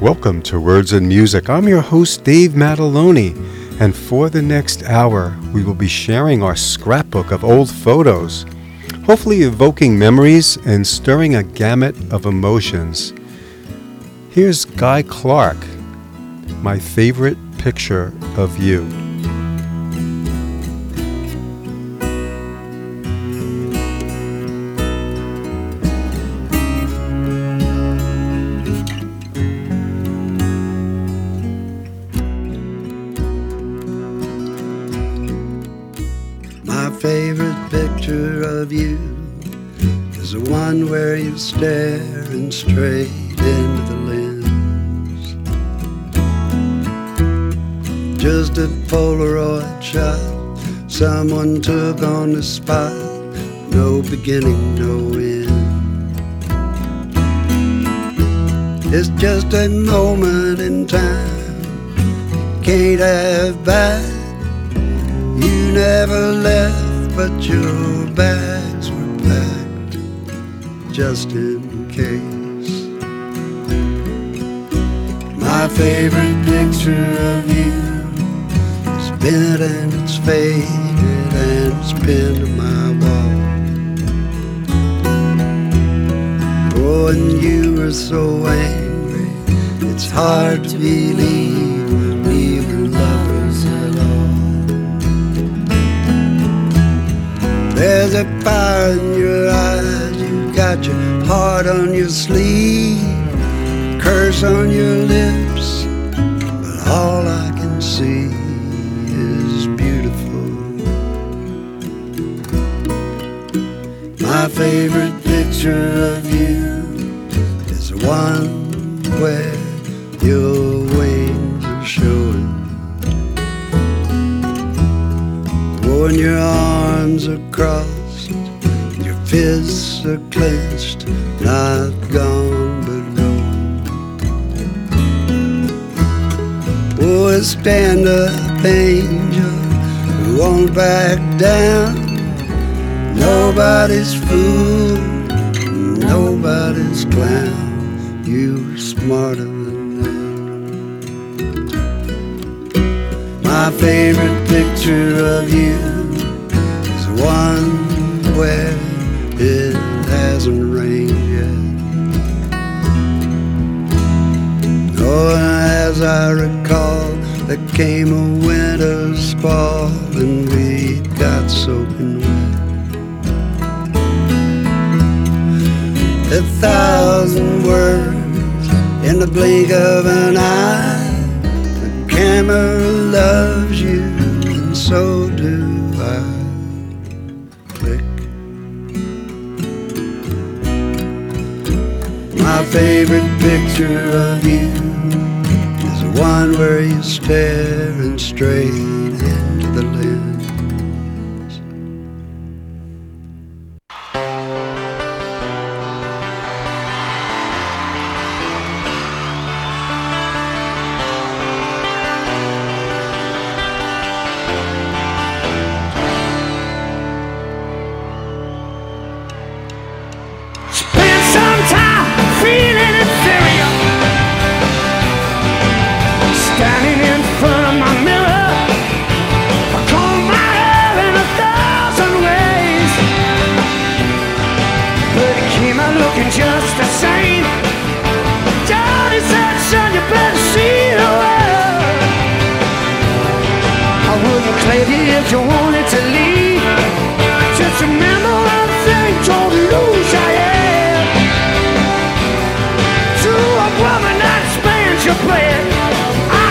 Welcome to Words and Music. I'm your host, Dave Matelloni, and for the next hour, we will be sharing our scrapbook of old photos, hopefully evoking memories and stirring a gamut of emotions. Here's Guy Clark, My Favorite Picture of You. Staring straight into the lens, just a Polaroid shot someone took on the spot, no beginning, no end. It's just a moment in time, can't have back. You never left, but your bags were packed, just in case. My favorite picture of you is bent and it's faded and it's pinned to my wall. Oh, and you were so angry, it's hard to believe we were lovers at all. There's a fire in your eyes, got your heart on your sleeve, curse on your lips, but all I can see is beautiful. My favorite picture of you is the one where your wings are showing. When your arms are crossed, fists are clenched, not gone but gone. Oh, stand up, angel, we won't back down. Nobody's fool, nobody's clown. You're smarter than that. My favorite picture of you is the one where it hasn't rained yet. Oh, and as I recall, there came a winter's fall and we got soaking wet. 1,000 words in the blink of an eye. The camera loves you and so do I. My favorite picture of you is the one where you're staring straight into the lens. Spend some time feeling inferior, standing in front of my mirror. I comb my hair in 1,000 ways, but it came out looking just the same. Johnny said, son, you better see the world. I wouldn't claim you if you wanted to leave. Just remember one thing, don't lose your head. Woman that spans your plan, I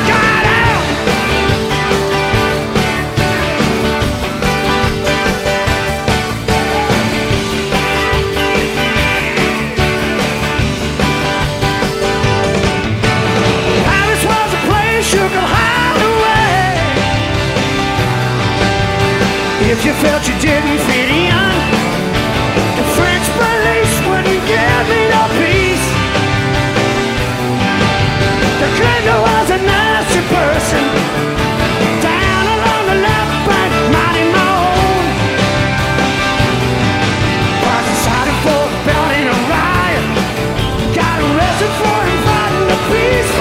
got out. Paris was a place you could hide away if you felt you didn't fit in. The French police wouldn't give me no peace. The criminal was a nasty person, down along the left bank, minding my own. Was decided for a belt in a riot, got arrested for inviting the peace.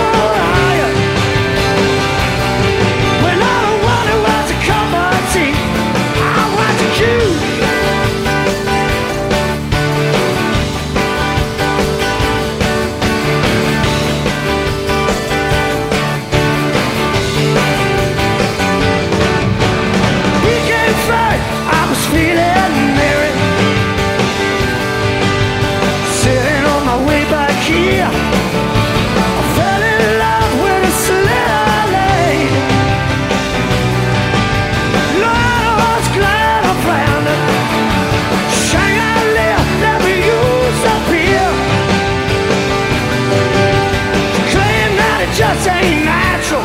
just ain't natural.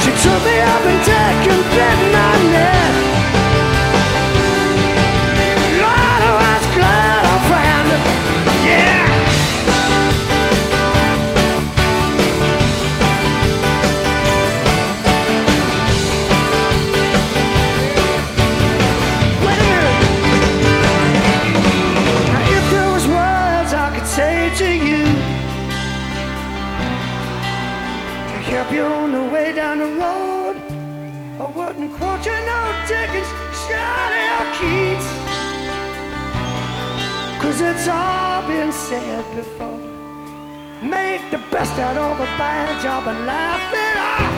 She took me up and deck and bit my neck. Lord, I was glad I found her. Yeah. It's all been said before. Make the best out of a bad job and laugh it off.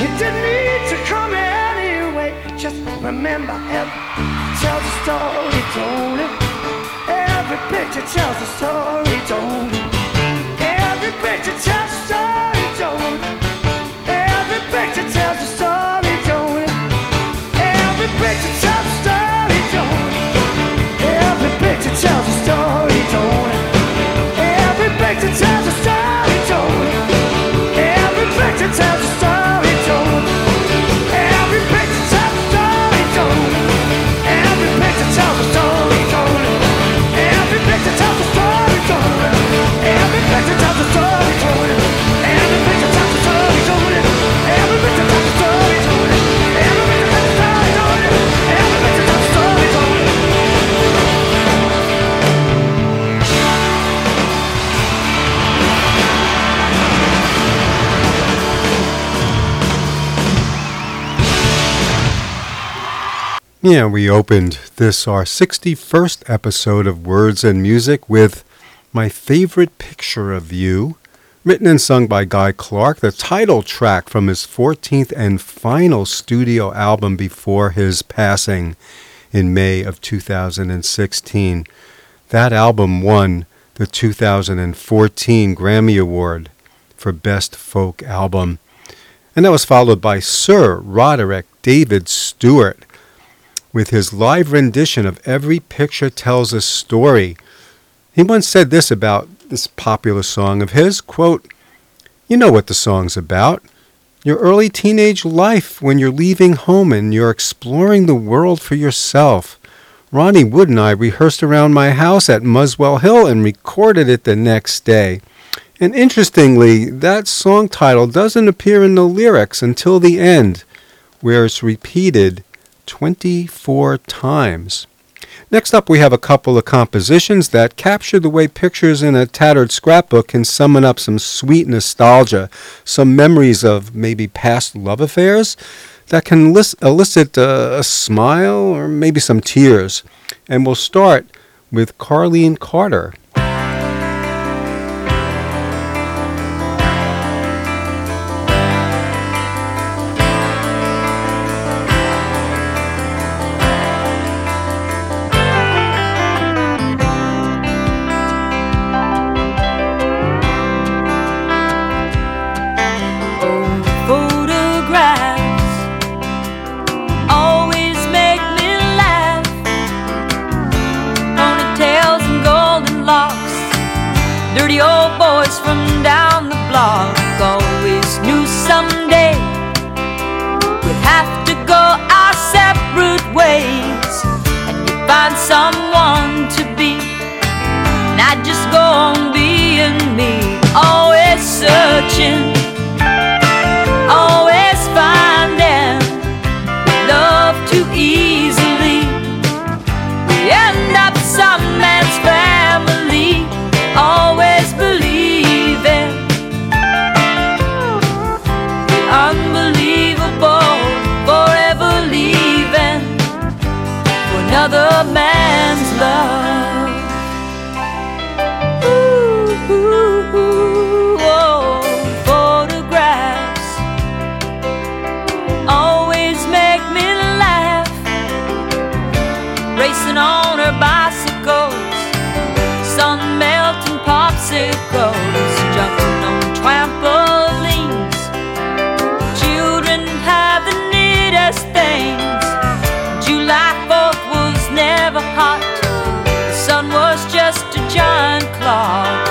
You didn't need to come anyway. Just remember every tells a story, don't it? Every picture tells a story, don't it? Every picture tells a story, don't it? Every picture tells a story, don't it? Every picture tells a story. Every picture tells a story, don't it? Every picture tells a story, don't it? Every picture tells a story, don't it? Every picture tells a story, don't it? Every picture tells a story, don't it? Every picture tells a story, don't it? Every picture tells a story, don't it? Every picture tells a story, don't it? Every picture tells a story, don't it? Every picture tells a story, don't it? Every picture tells a story, don't it? Yeah, we opened this, our 61st episode of Words and Music, with My Favorite Picture of You, written and sung by Guy Clark, the title track from his 14th and final studio album before his passing in May of 2016. That album won the 2014 Grammy Award for Best Folk Album. And that was followed by Sir Roderick David Stewart, with his live rendition of Every Picture Tells a Story. He once said this about this popular song of his, quote, "You know what the song's about. Your early teenage life when you're leaving home and you're exploring the world for yourself. Ronnie Wood and I rehearsed around my house at Muswell Hill and recorded it the next day." And interestingly, that song title doesn't appear in the lyrics until the end, where it's repeated 24 times. Next up, we have a couple of compositions that capture the way pictures in a tattered scrapbook can summon up some sweet nostalgia, some memories of maybe past love affairs that can elicit a smile or maybe some tears. And we'll start with Carlene Carter. Hot. The sun was just a giant clock.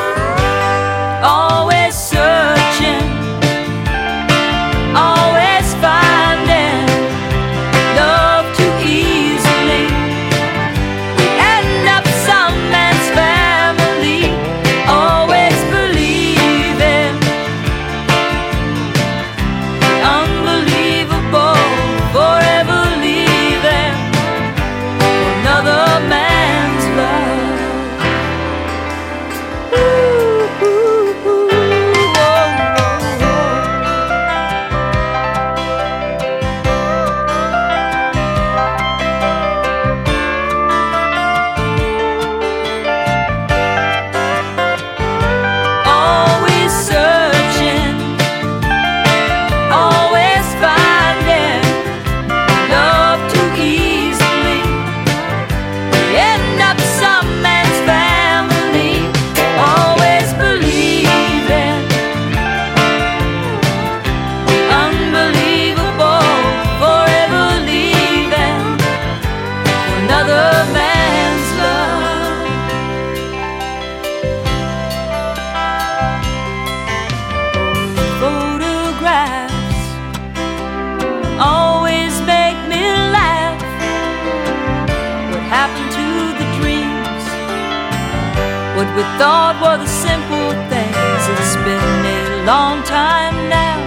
thought were the simple things. It's been a long time now,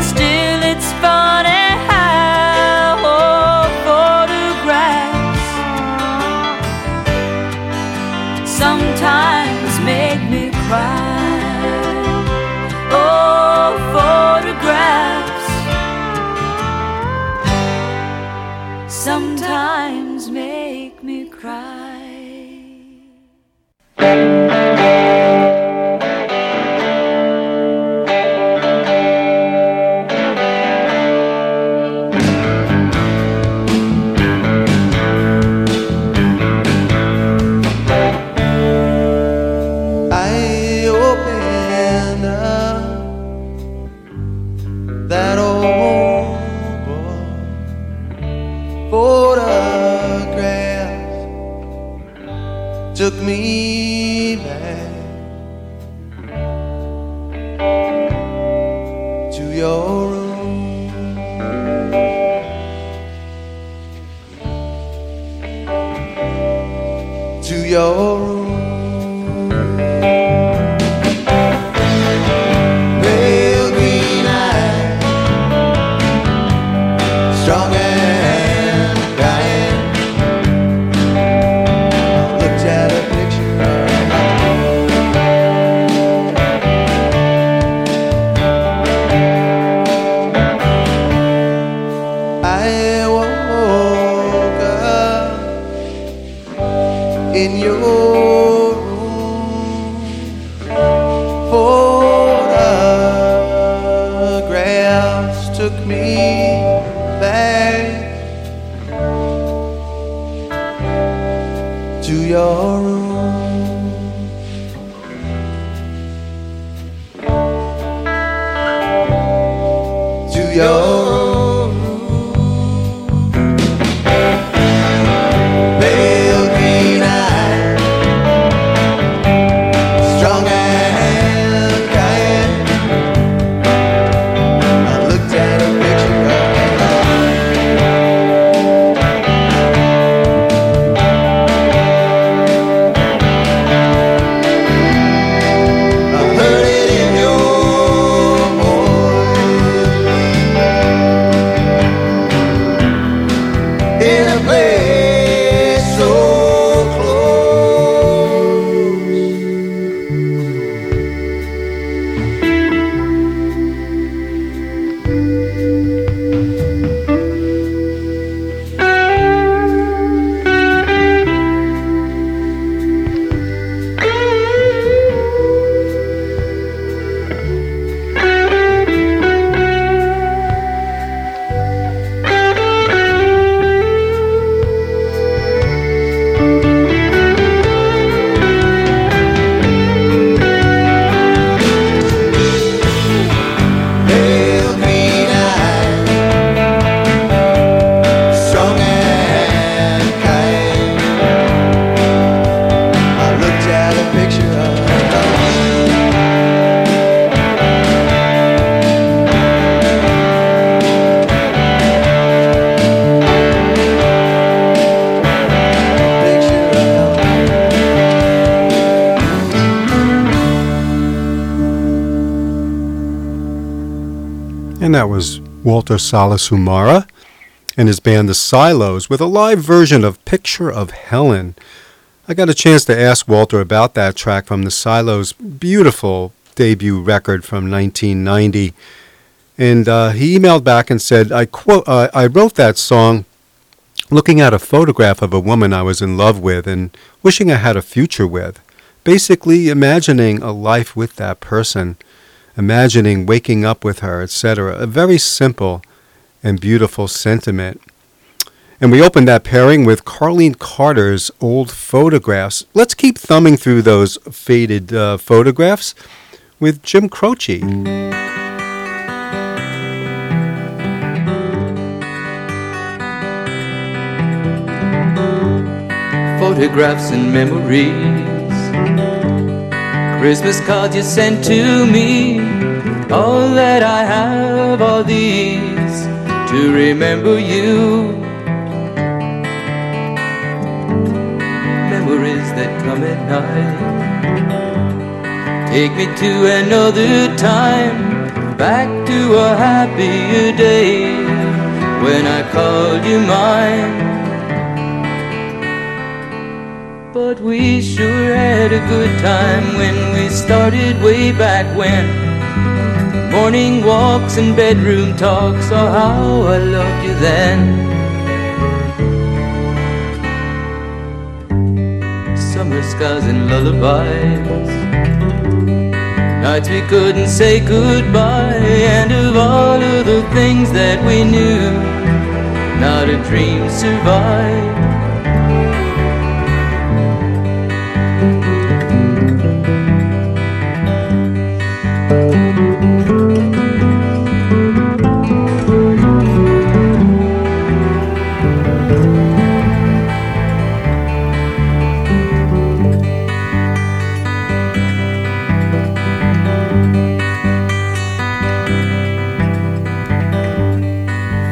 still it's funny how photographs sometimes make me cry. Oh, photographs sometimes make me cry. And that was Walter Salas Humara and his band The Silos with a live version of Picture of Helen. I got a chance to ask Walter about that track from The Silos' beautiful debut record from 1990. And he emailed back and said, I wrote that song looking at a photograph of a woman I was in love with and wishing I had a future with. Basically imagining a life with that person. Imagining waking up with her, etc. A very simple and beautiful sentiment. And we opened that pairing with Carlene Carter's Old Photographs. Let's keep thumbing through those faded photographs with Jim Croce. Photographs and memories, Christmas cards you sent to me. All that I have are these to remember you. Memories that come at night, Take me to another time, back to a happier day, when I called you mine. But we sure had a good time when we started way back when. Morning walks and bedroom talks, oh how I loved you then. Summer skies and lullabies, nights we couldn't say goodbye, and of all of the things that we knew, not a dream survived.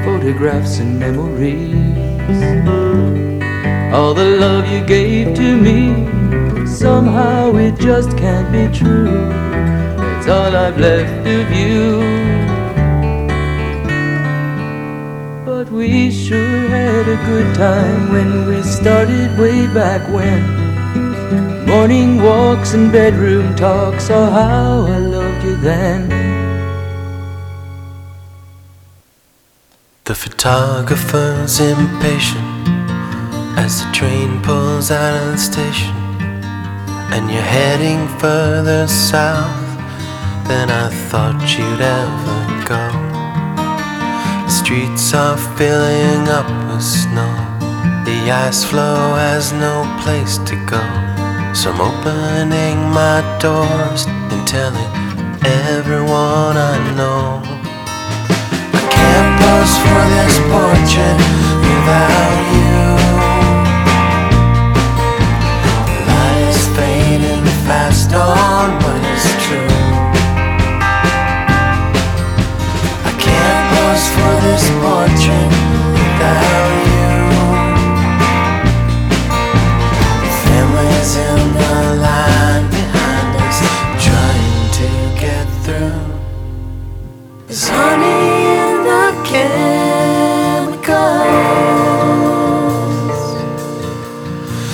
Photographs and memories, all the love you gave to me, somehow it just can't be true, that's all I've left of you. But we sure had a good time when we started way back when. Morning walks and bedroom talks, oh how I loved you then. The photographer's impatient as the train pulls out of the station, and you're heading further south than I thought you'd ever go. The streets are filling up with snow, the ice floe has no place to go, so I'm opening my doors and telling everyone I know. Pose for this portrait without you. The light is fading fast on what is true. I can't pose for this portrait without you. The family's in the line behind us, trying to get through. There's honey in the chemicals,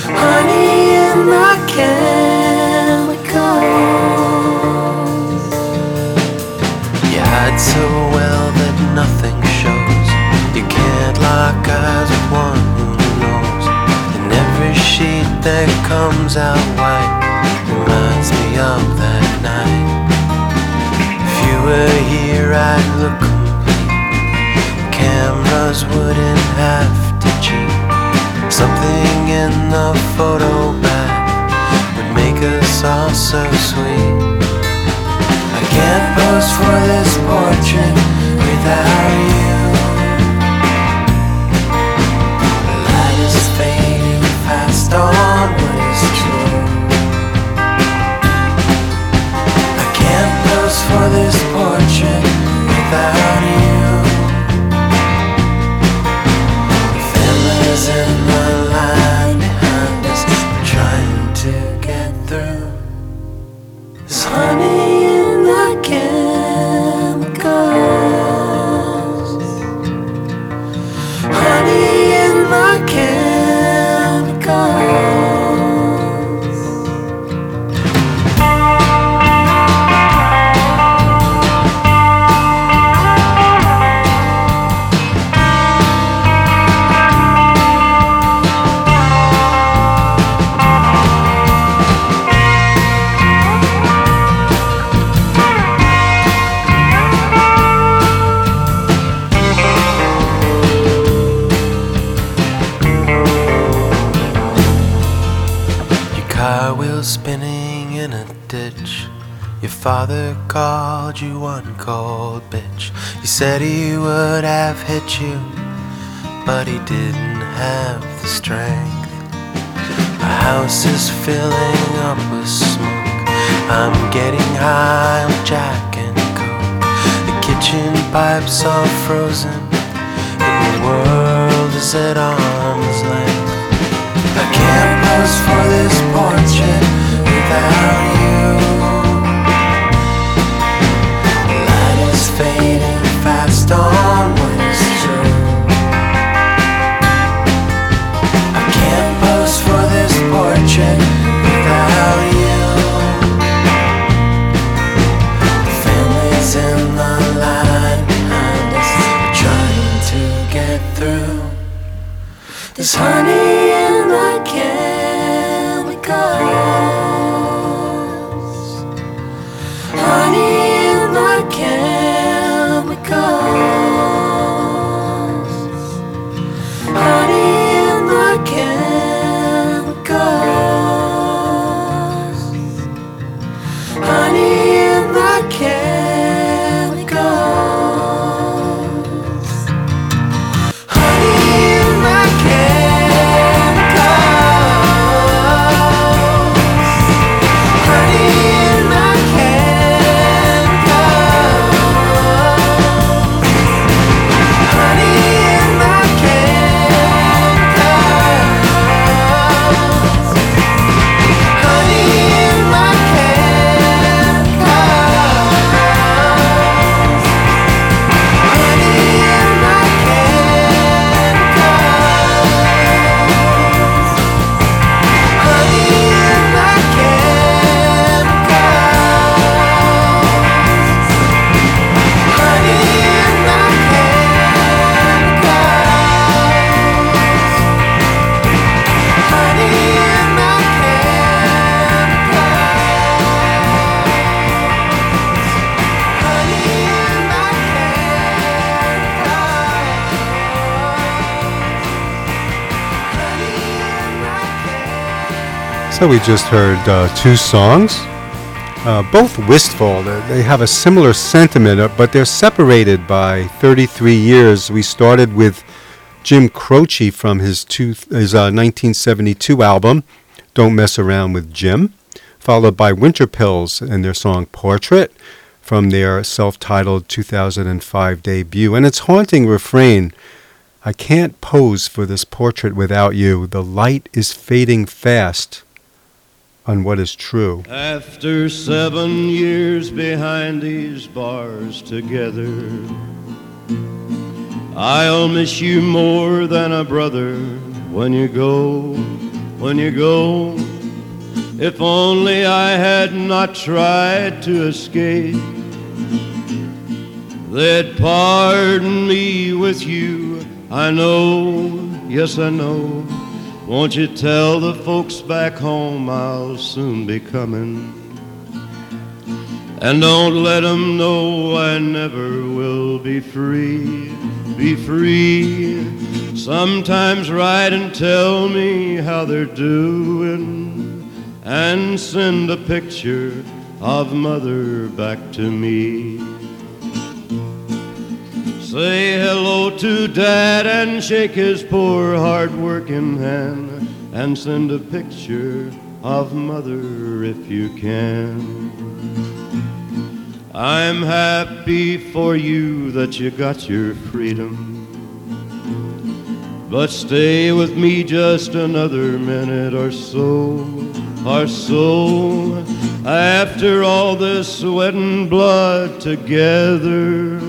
honey in the chemicals. You hide so well that nothing shows, you can't lock eyes with one who knows, and every sheet that comes out white reminds me of that night. If you were here I'd look, cameras wouldn't have to cheat. Something in the photo bag would make us all so sweet. I can't pose for this portrait without you. The light is fading fast on what is true. I can't pose for this portrait without you. In the line behind us, trying to get through. There's honey in the chemicals, honey in the chemicals. Father called you one cold bitch. He said he would have hit you, but he didn't have the strength. My house is filling up with smoke, I'm getting high on Jack and Coke. The kitchen pipes are frozen, and the world is at arm's length. I can't pose for this portrait without you. There's honey in my chemicals. Honey in my chemicals. Honey in my chemicals. Honey in my chemicals. So we just heard two songs, both wistful. They have a similar sentiment, but they're separated by 33 years. We started with Jim Croce from his 1972 album, Don't Mess Around with Jim, followed by Winter Pills and their song Portrait from their self-titled 2005 debut. And its haunting refrain, I can't pose for this portrait without you. The light is fading fast on what is true. After 7 years behind these bars together, I'll miss you more than a brother when you go, when you go. If only I had not tried to escape, they'd pardon me with you. I know, yes I know. Won't you tell the folks back home I'll soon be coming? And don't let them know I never will be free, be free. Sometimes write and tell me how they're doing, and send a picture of mother back to me. Say hello to Dad and shake his poor hard-working hand, and send a picture of Mother if you can. I'm happy for you that you got your freedom, but stay with me just another minute or so, or so. After all this sweat and blood together,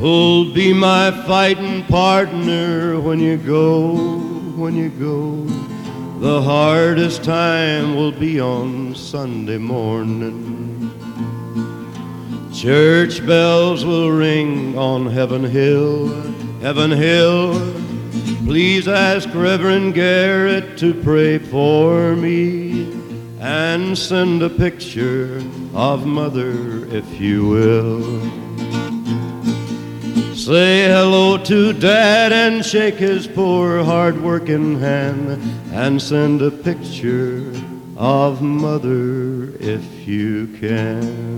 who'll be my fighting partner when you go, when you go? The hardest time will be on Sunday morning. Church bells will ring on Heaven Hill, Heaven Hill. Please ask Reverend Garrett to pray for me, and send a picture of Mother if you will. Say hello to Dad and shake his poor hard-working hand, and send a picture of Mother if you can.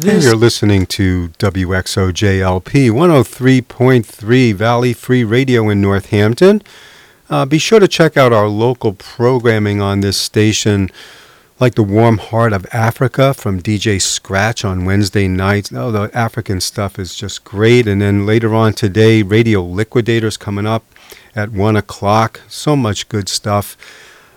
You're listening to WXOJLP 103.3 Valley Free Radio in Northampton. Be sure to check out our local programming on this station, like the Warm Heart of Africa from DJ Scratch on Wednesday nights. Oh, the African stuff is just great. And then later on today, Radio Liquidators coming up at 1 o'clock. So much good stuff.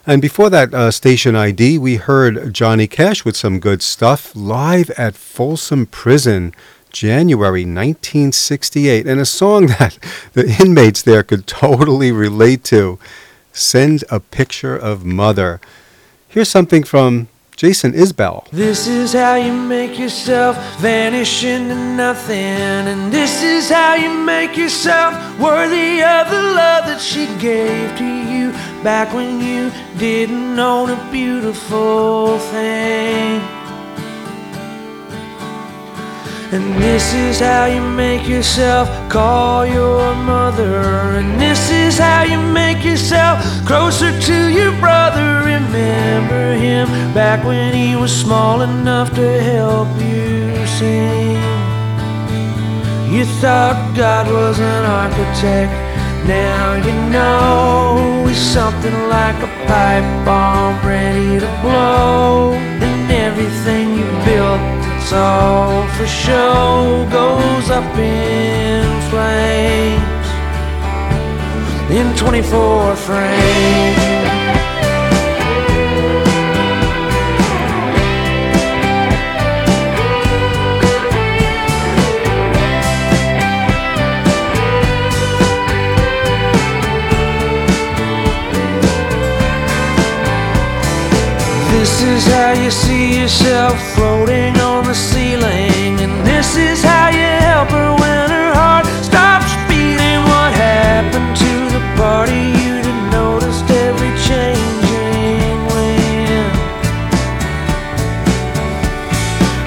And before that, station ID, we heard Johnny Cash with some good stuff live at Folsom Prison, January 1968, and a song that the inmates there could totally relate to, Send a Picture of Mother. Here's something from Jason Isbell. This is how you make yourself vanish into nothing, and this is how you make yourself worthy of the love that she gave to you back when you didn't own a beautiful thing. And this is how you make yourself call your mother, and this is how you make yourself closer to your brother. Remember him back when he was small enough to help you sing. You thought God was an architect, now you know he's something like a pipe bomb ready to blow. And everything you built, it's all for show, goes up in flames in 24 frames. This is how you see yourself floating on the ceiling, and this is how you help her when her heart stops beating. What happened to the party you didn't notice every changing wind?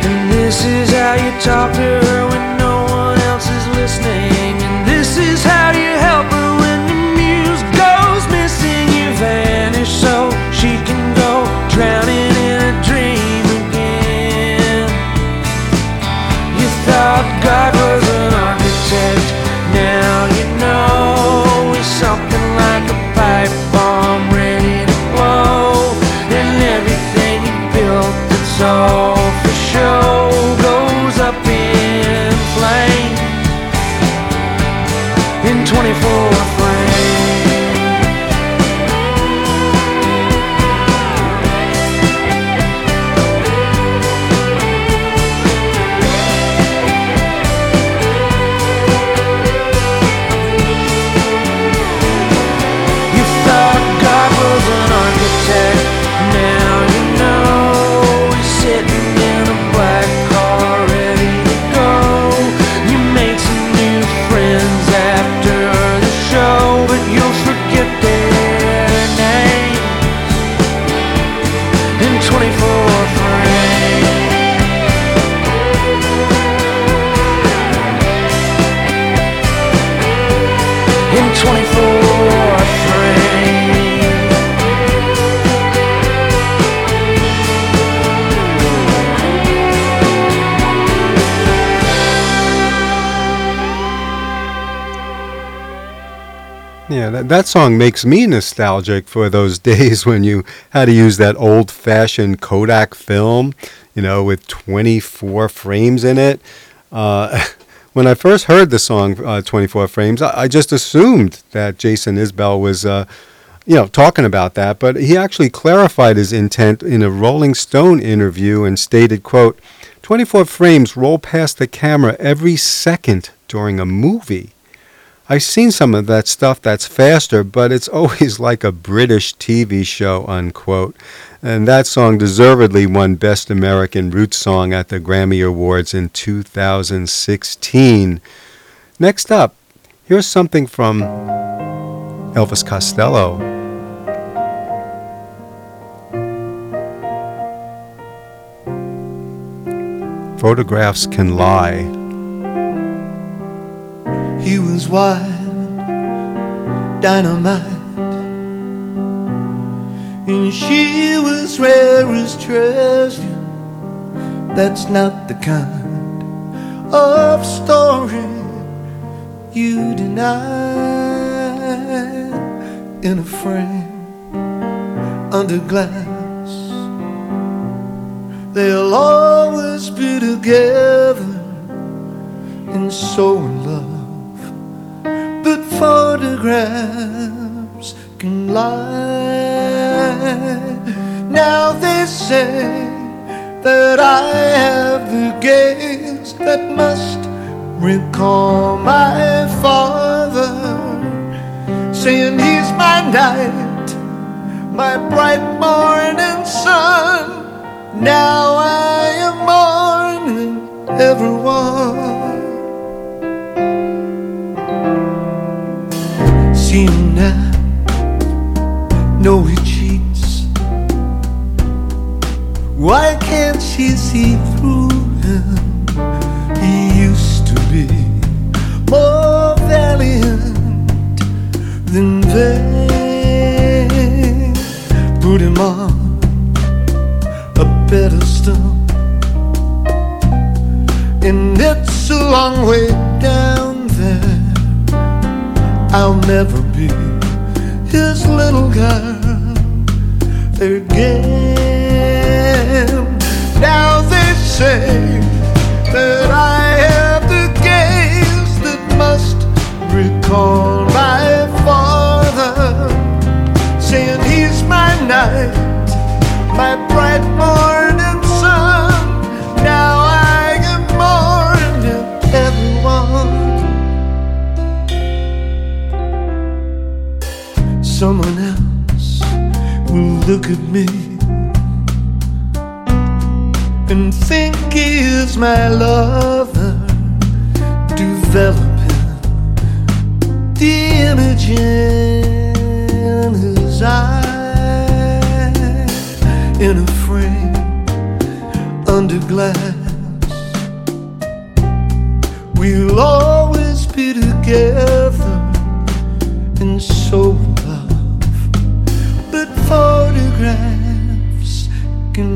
And this is how you talk to her when no one else is listening, and this is how you help her when the muse goes missing. You vanish so she can go drowning in a dream again. You thought God was an architect, now you know he's something like a pipe bomb ready to blow. And everything he built that's all for show goes up in flames in 24 That song makes me nostalgic for those days when you had to use that old-fashioned Kodak film, you know, with 24 frames in it. When I first heard the song 24 Frames, I just assumed that Jason Isbell was, talking about that. But he actually clarified his intent in a Rolling Stone interview and stated, quote, 24 frames roll past the camera every second during a movie. I've seen some of that stuff that's faster, but it's always like a British TV show, unquote. And that song deservedly won Best American Roots Song at the Grammy Awards in 2016. Next up, here's something from Elvis Costello. Photographs Can Lie. He was wild dynamite, and she was rare as treasure. That's not the kind of story you deny. In a frame under glass, they'll always be together and so in love. But photographs can lie. Now they say that I have the gaze that must recall my father, saying he's my night, my bright morning sun. Now I am mourning everyone. See him now, no he cheats. Why can't she see through him? He used to be more valiant than they. Put him on pedestal, and it's a long way down there. I'll never be his little girl again. Now they say that I have the gaze that must recall my father, saying he's my knight, my bright morning. Someone else will look at me and think he is my lover, developing the image in his eye, in a frame under glass. We'll always be together and so photographs can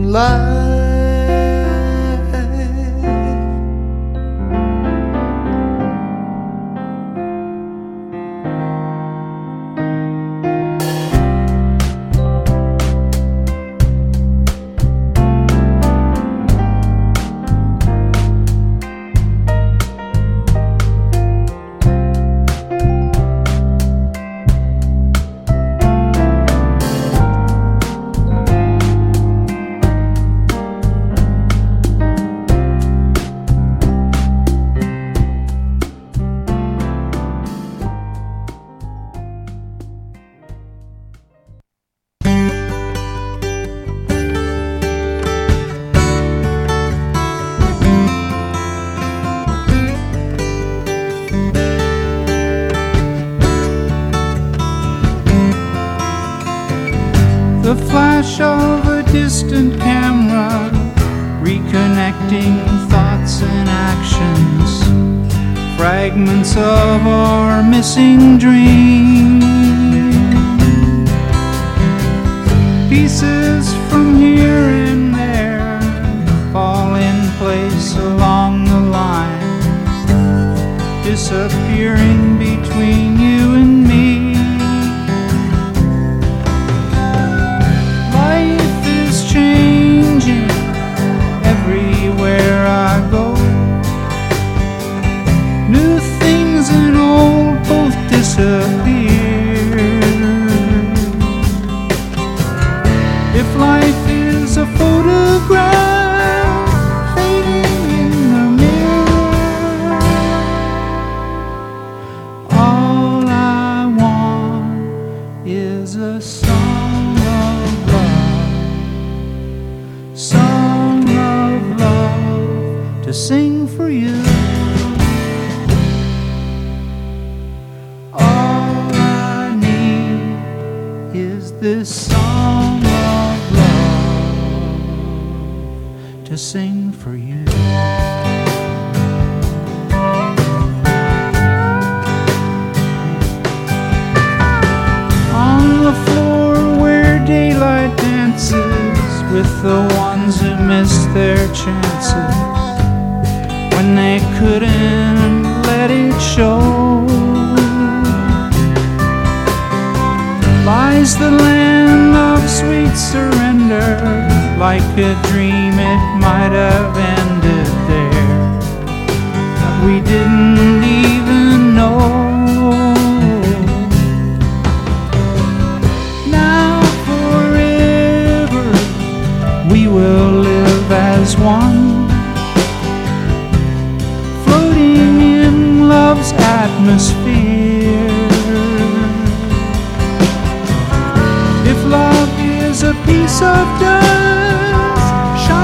of dust.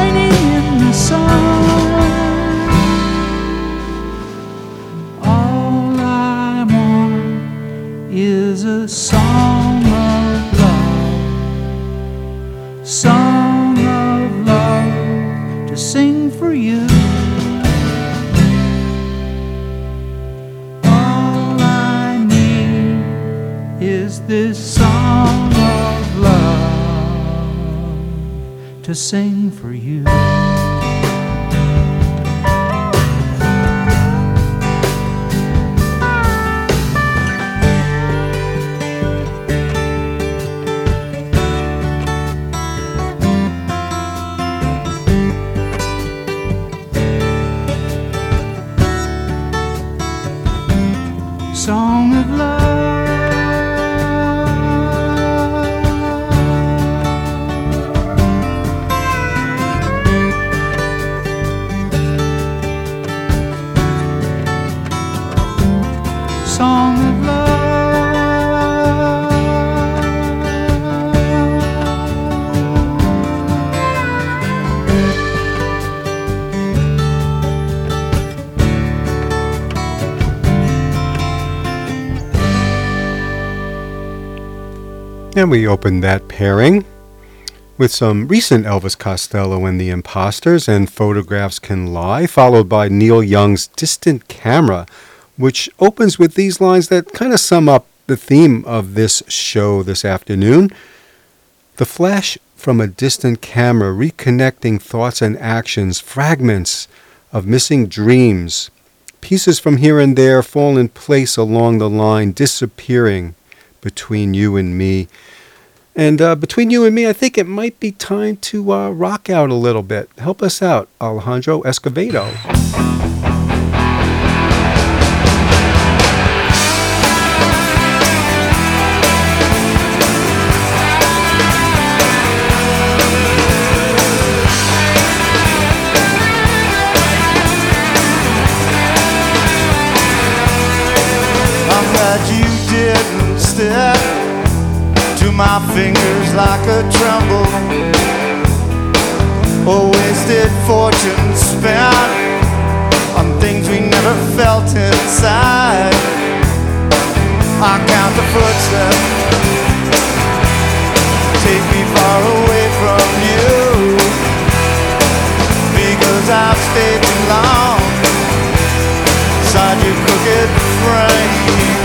is a song of love, song of love to sing for you. All I need is this song of love to sing for you. Song of love, song of love. And we opened that pairing with some recent Elvis Costello and the Imposters and Photographs Can Lie, followed by Neil Young's Distant Camera, which opens with these lines that kind of sum up the theme of this show this afternoon. The flash from a distant camera, reconnecting thoughts and actions, fragments of missing dreams, pieces from here and there fall in place along the line, disappearing between you and me. And between you and me, I think it might be time to rock out a little bit. Help us out, Alejandro Escovedo. My fingers like a tremble, or wasted fortune spent on things we never felt inside. I count the footsteps, take me far away from you, because I've stayed too long inside your crooked frame.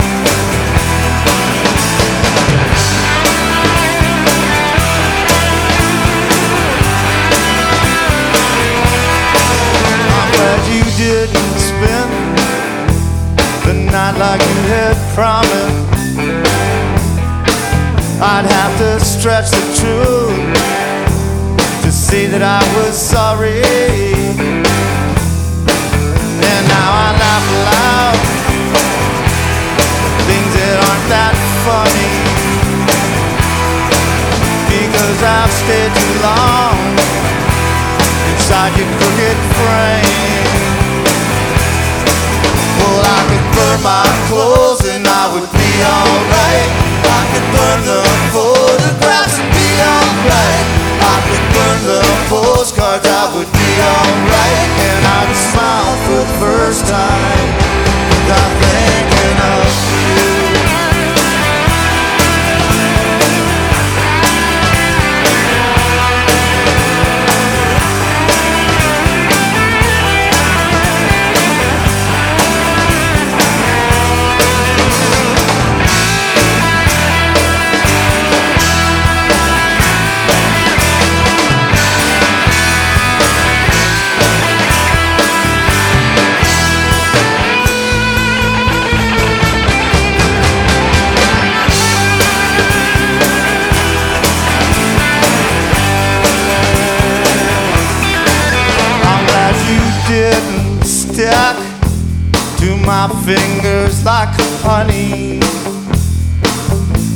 You didn't spend the night like you had promised. I'd have to stretch the truth to say that I was sorry. And now I laugh aloud, things that aren't that funny, because I've stayed too long inside your crooked frame. I could burn my clothes and I would be alright. I could burn the photographs and be alright. I could burn the postcards, I would be alright. And I would smile for the first time, I'm thinking of you. My fingers like honey,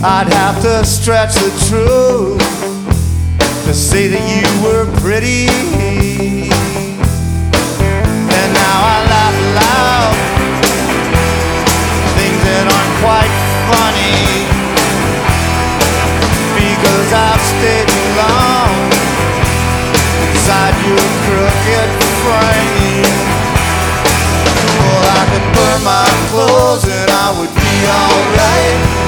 I'd have to stretch the truth to say that you were pretty. And now I laugh aloud, things that aren't quite funny, because I've stayed too long inside your crooked frame. I could burn my clothes and I would be alright.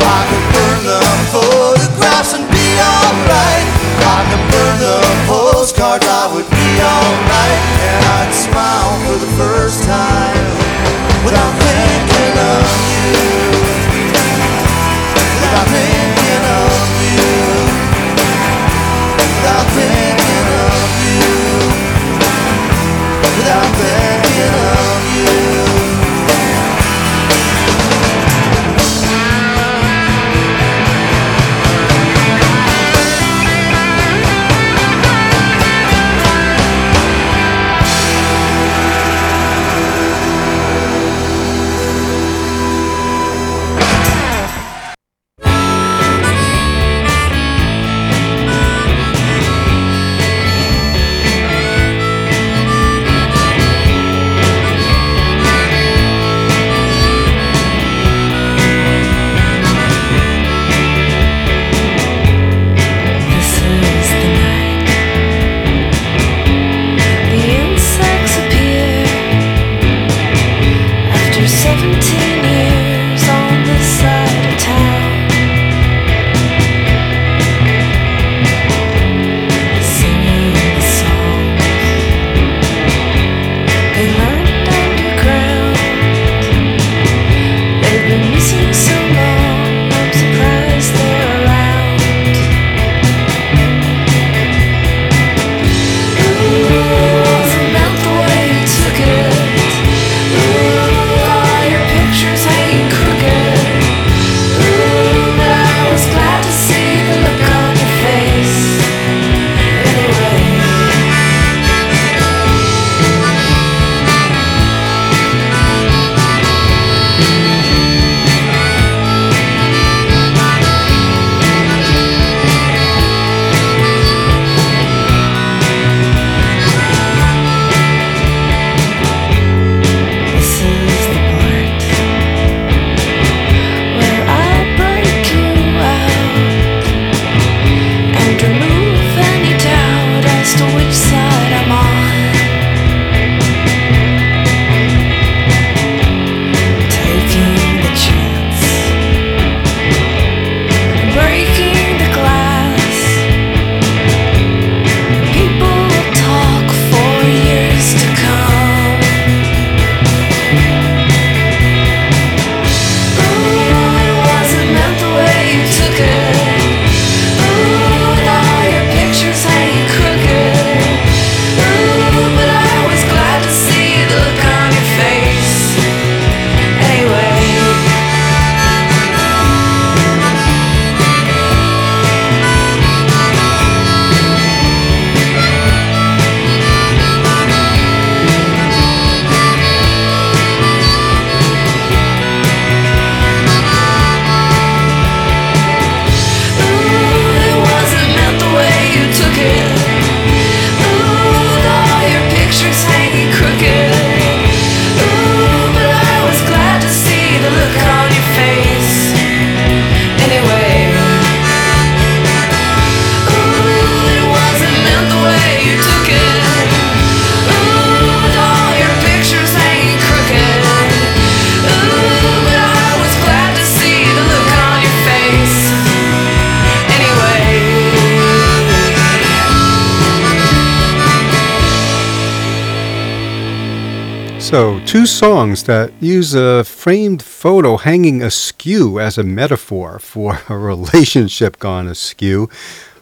So, two songs that use a framed photo hanging askew as a metaphor for a relationship gone askew.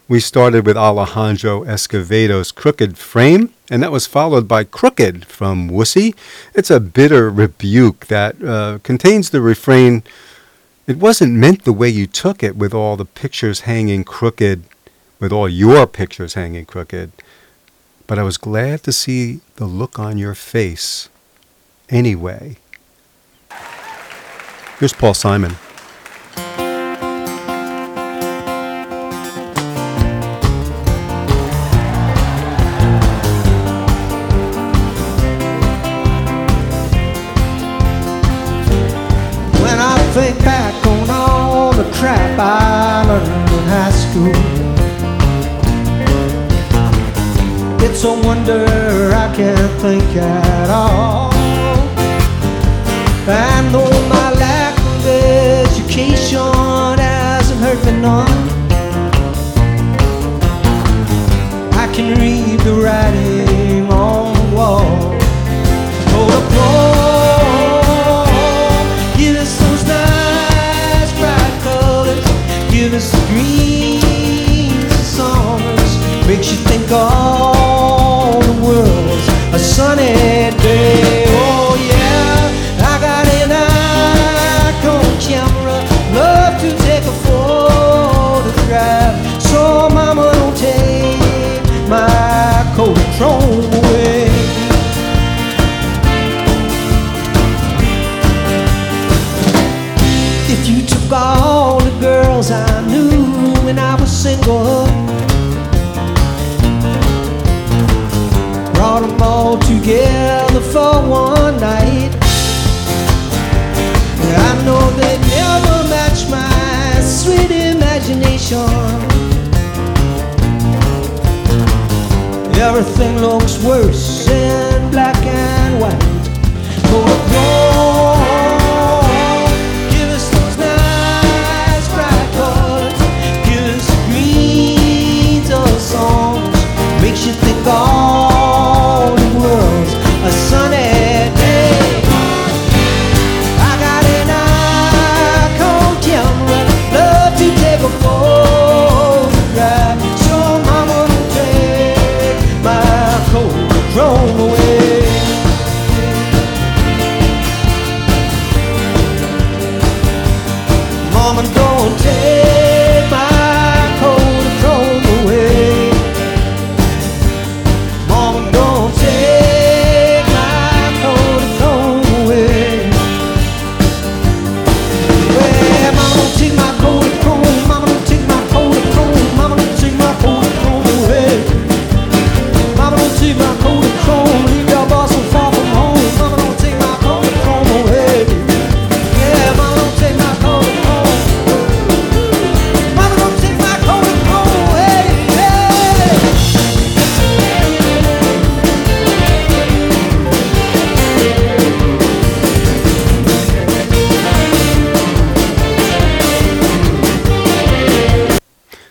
We started with Alejandro Escovedo's Crooked Frame, and that was followed by Crooked from Wussy. It's a bitter rebuke that contains the refrain, "It wasn't meant the way you took it with all the pictures hanging crooked, with all your pictures hanging crooked. But I was glad to see the look on your face. Anyway." Here's Paul Simon. When I think back on all the crap I learned in high school, it's a wonder I can't think at all. And though my lack of education hasn't hurt me none, I can read the writing on the wall. Oh, the poor, give us those nice bright colors, give us the greens and summers, makes you think of a sunny day. Oh yeah, I got an eye on camera, love to take a photograph. So mama, don't take my Kodachrome away. If you took all the girls I knew when I was single, them all together for one night, I know they never match my sweet imagination. Everything looks worse in black and white. Oh, give us those nice bright colors, give us the greens of songs, makes you think all a sunny day. I got an icon camera, love to take a photograph. So mama, don't take my Kodachrome away. Mama, don't take my Kodachrome away. Mama, don't take.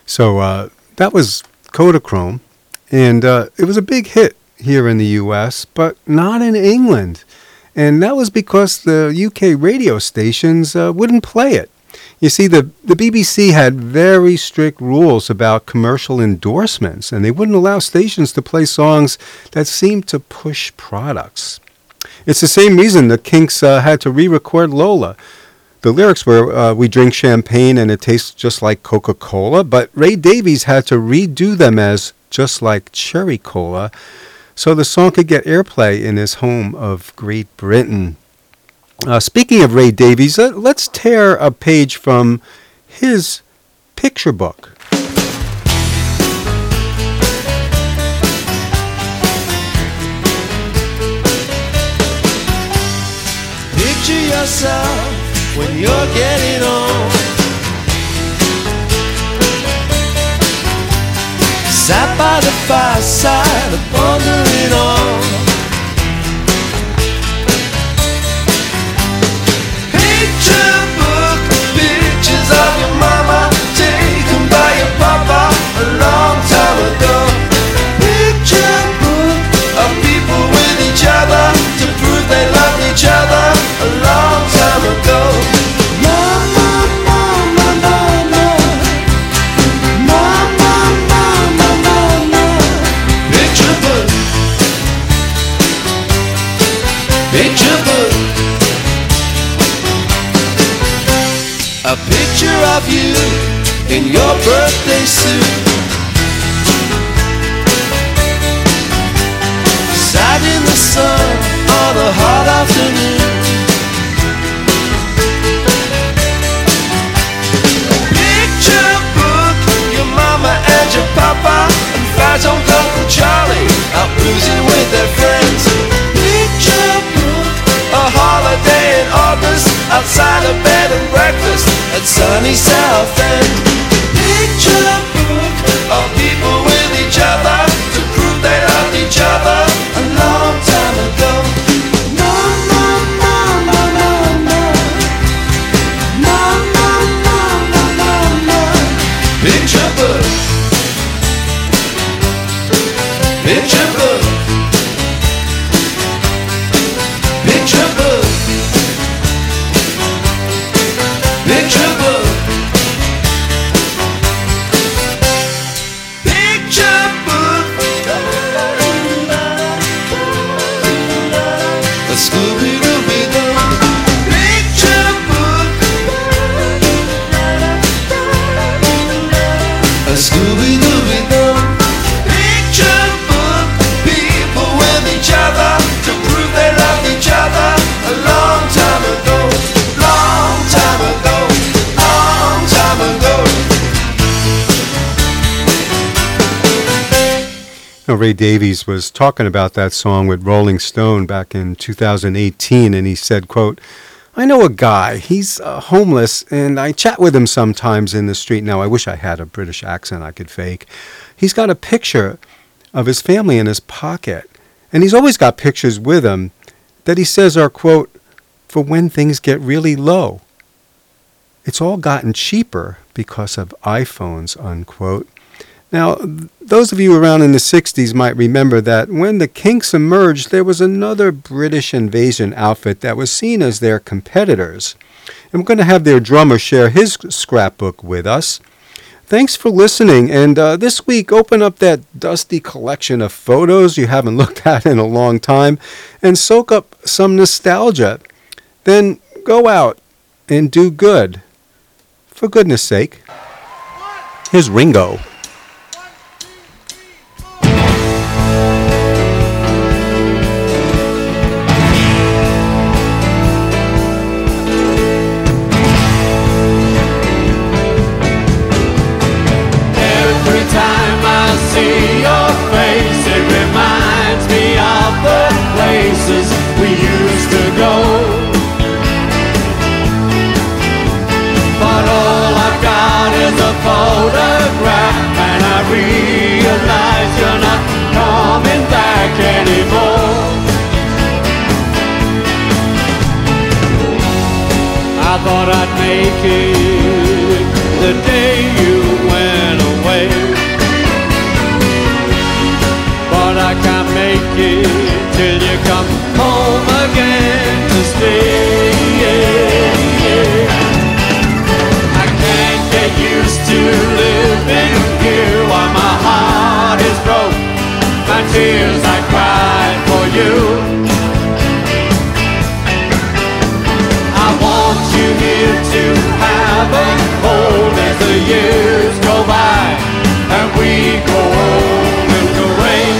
So that was Kodachrome, and it was a big hit here in the U.S., but not in England. And that was because the U.K. radio stations wouldn't play it. You see, the BBC had very strict rules about commercial endorsements, and they wouldn't allow stations to play songs that seemed to push products. It's the same reason the Kinks had to re-record Lola. The lyrics were, we drink champagne and it tastes just like Coca-Cola, but Ray Davies had to redo them as just like cherry cola so the song could get airplay in his home of Great Britain. Speaking of Ray Davies, let's tear a page from his picture book. Picture yourself when you're getting on, sat by the fireside, pondering on. Picture book, pictures of your mama, taken by your papa a long time ago. Picture book of people with each other to prove they love. you in your birthday suit, sat in the sun on a hot afternoon. A picture book, your mama and your papa, and flies on Uncle Charlie out boozing with their friends. Picture book, a holiday in August, outside of bed and breakfast at sunny Southend. Picture book of people with each other to prove they loved each other a long time ago. No, no, no, no, no, no. No, no, no, no, no, no. Picture book. Picture book. Picture book. Picture book. Picture book. The Scooby-Dooby-Doo. Picture book. A Scooby-Dooby-Doo. Picture book. People with each other to prove they love each other a long time ago. Long time ago. Now, Ray Davies was talking about that song with Rolling Stone back in 2018, and he said, quote, I know a guy, he's homeless, and I chat with him sometimes in the street. Now, I wish I had a British accent I could fake. He's got a picture of his family in his pocket, and he's always got pictures with him that he says are, quote, for when things get really low. It's all gotten cheaper because of iPhones, unquote. Now, those of you around in the 60s might remember that when the Kinks emerged, there was another British invasion outfit that was seen as their competitors. And we're going to have their drummer share his scrapbook with us. Thanks for listening. And this week, open up that dusty collection of photos you haven't looked at in a long time and soak up some nostalgia. Then go out and do good. For goodness sake. Here's Ringo. Thought I'd make it the day you went away, but I can't make it till you come home again to stay. I can't get used to living here while my heart is broke. My tears I cried for you. To have a hold as the years go by and we go home in the rain.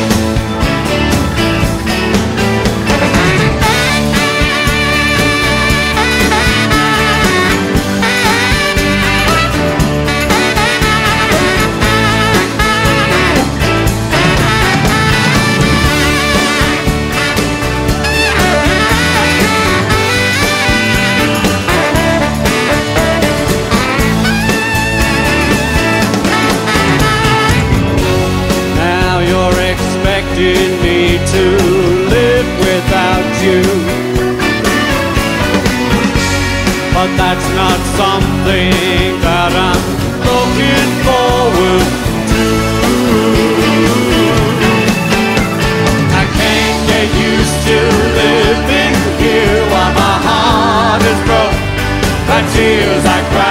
Me to live without you, but that's not something that I'm looking forward to. I can't get used to living here while my heart is broke. My tears I cry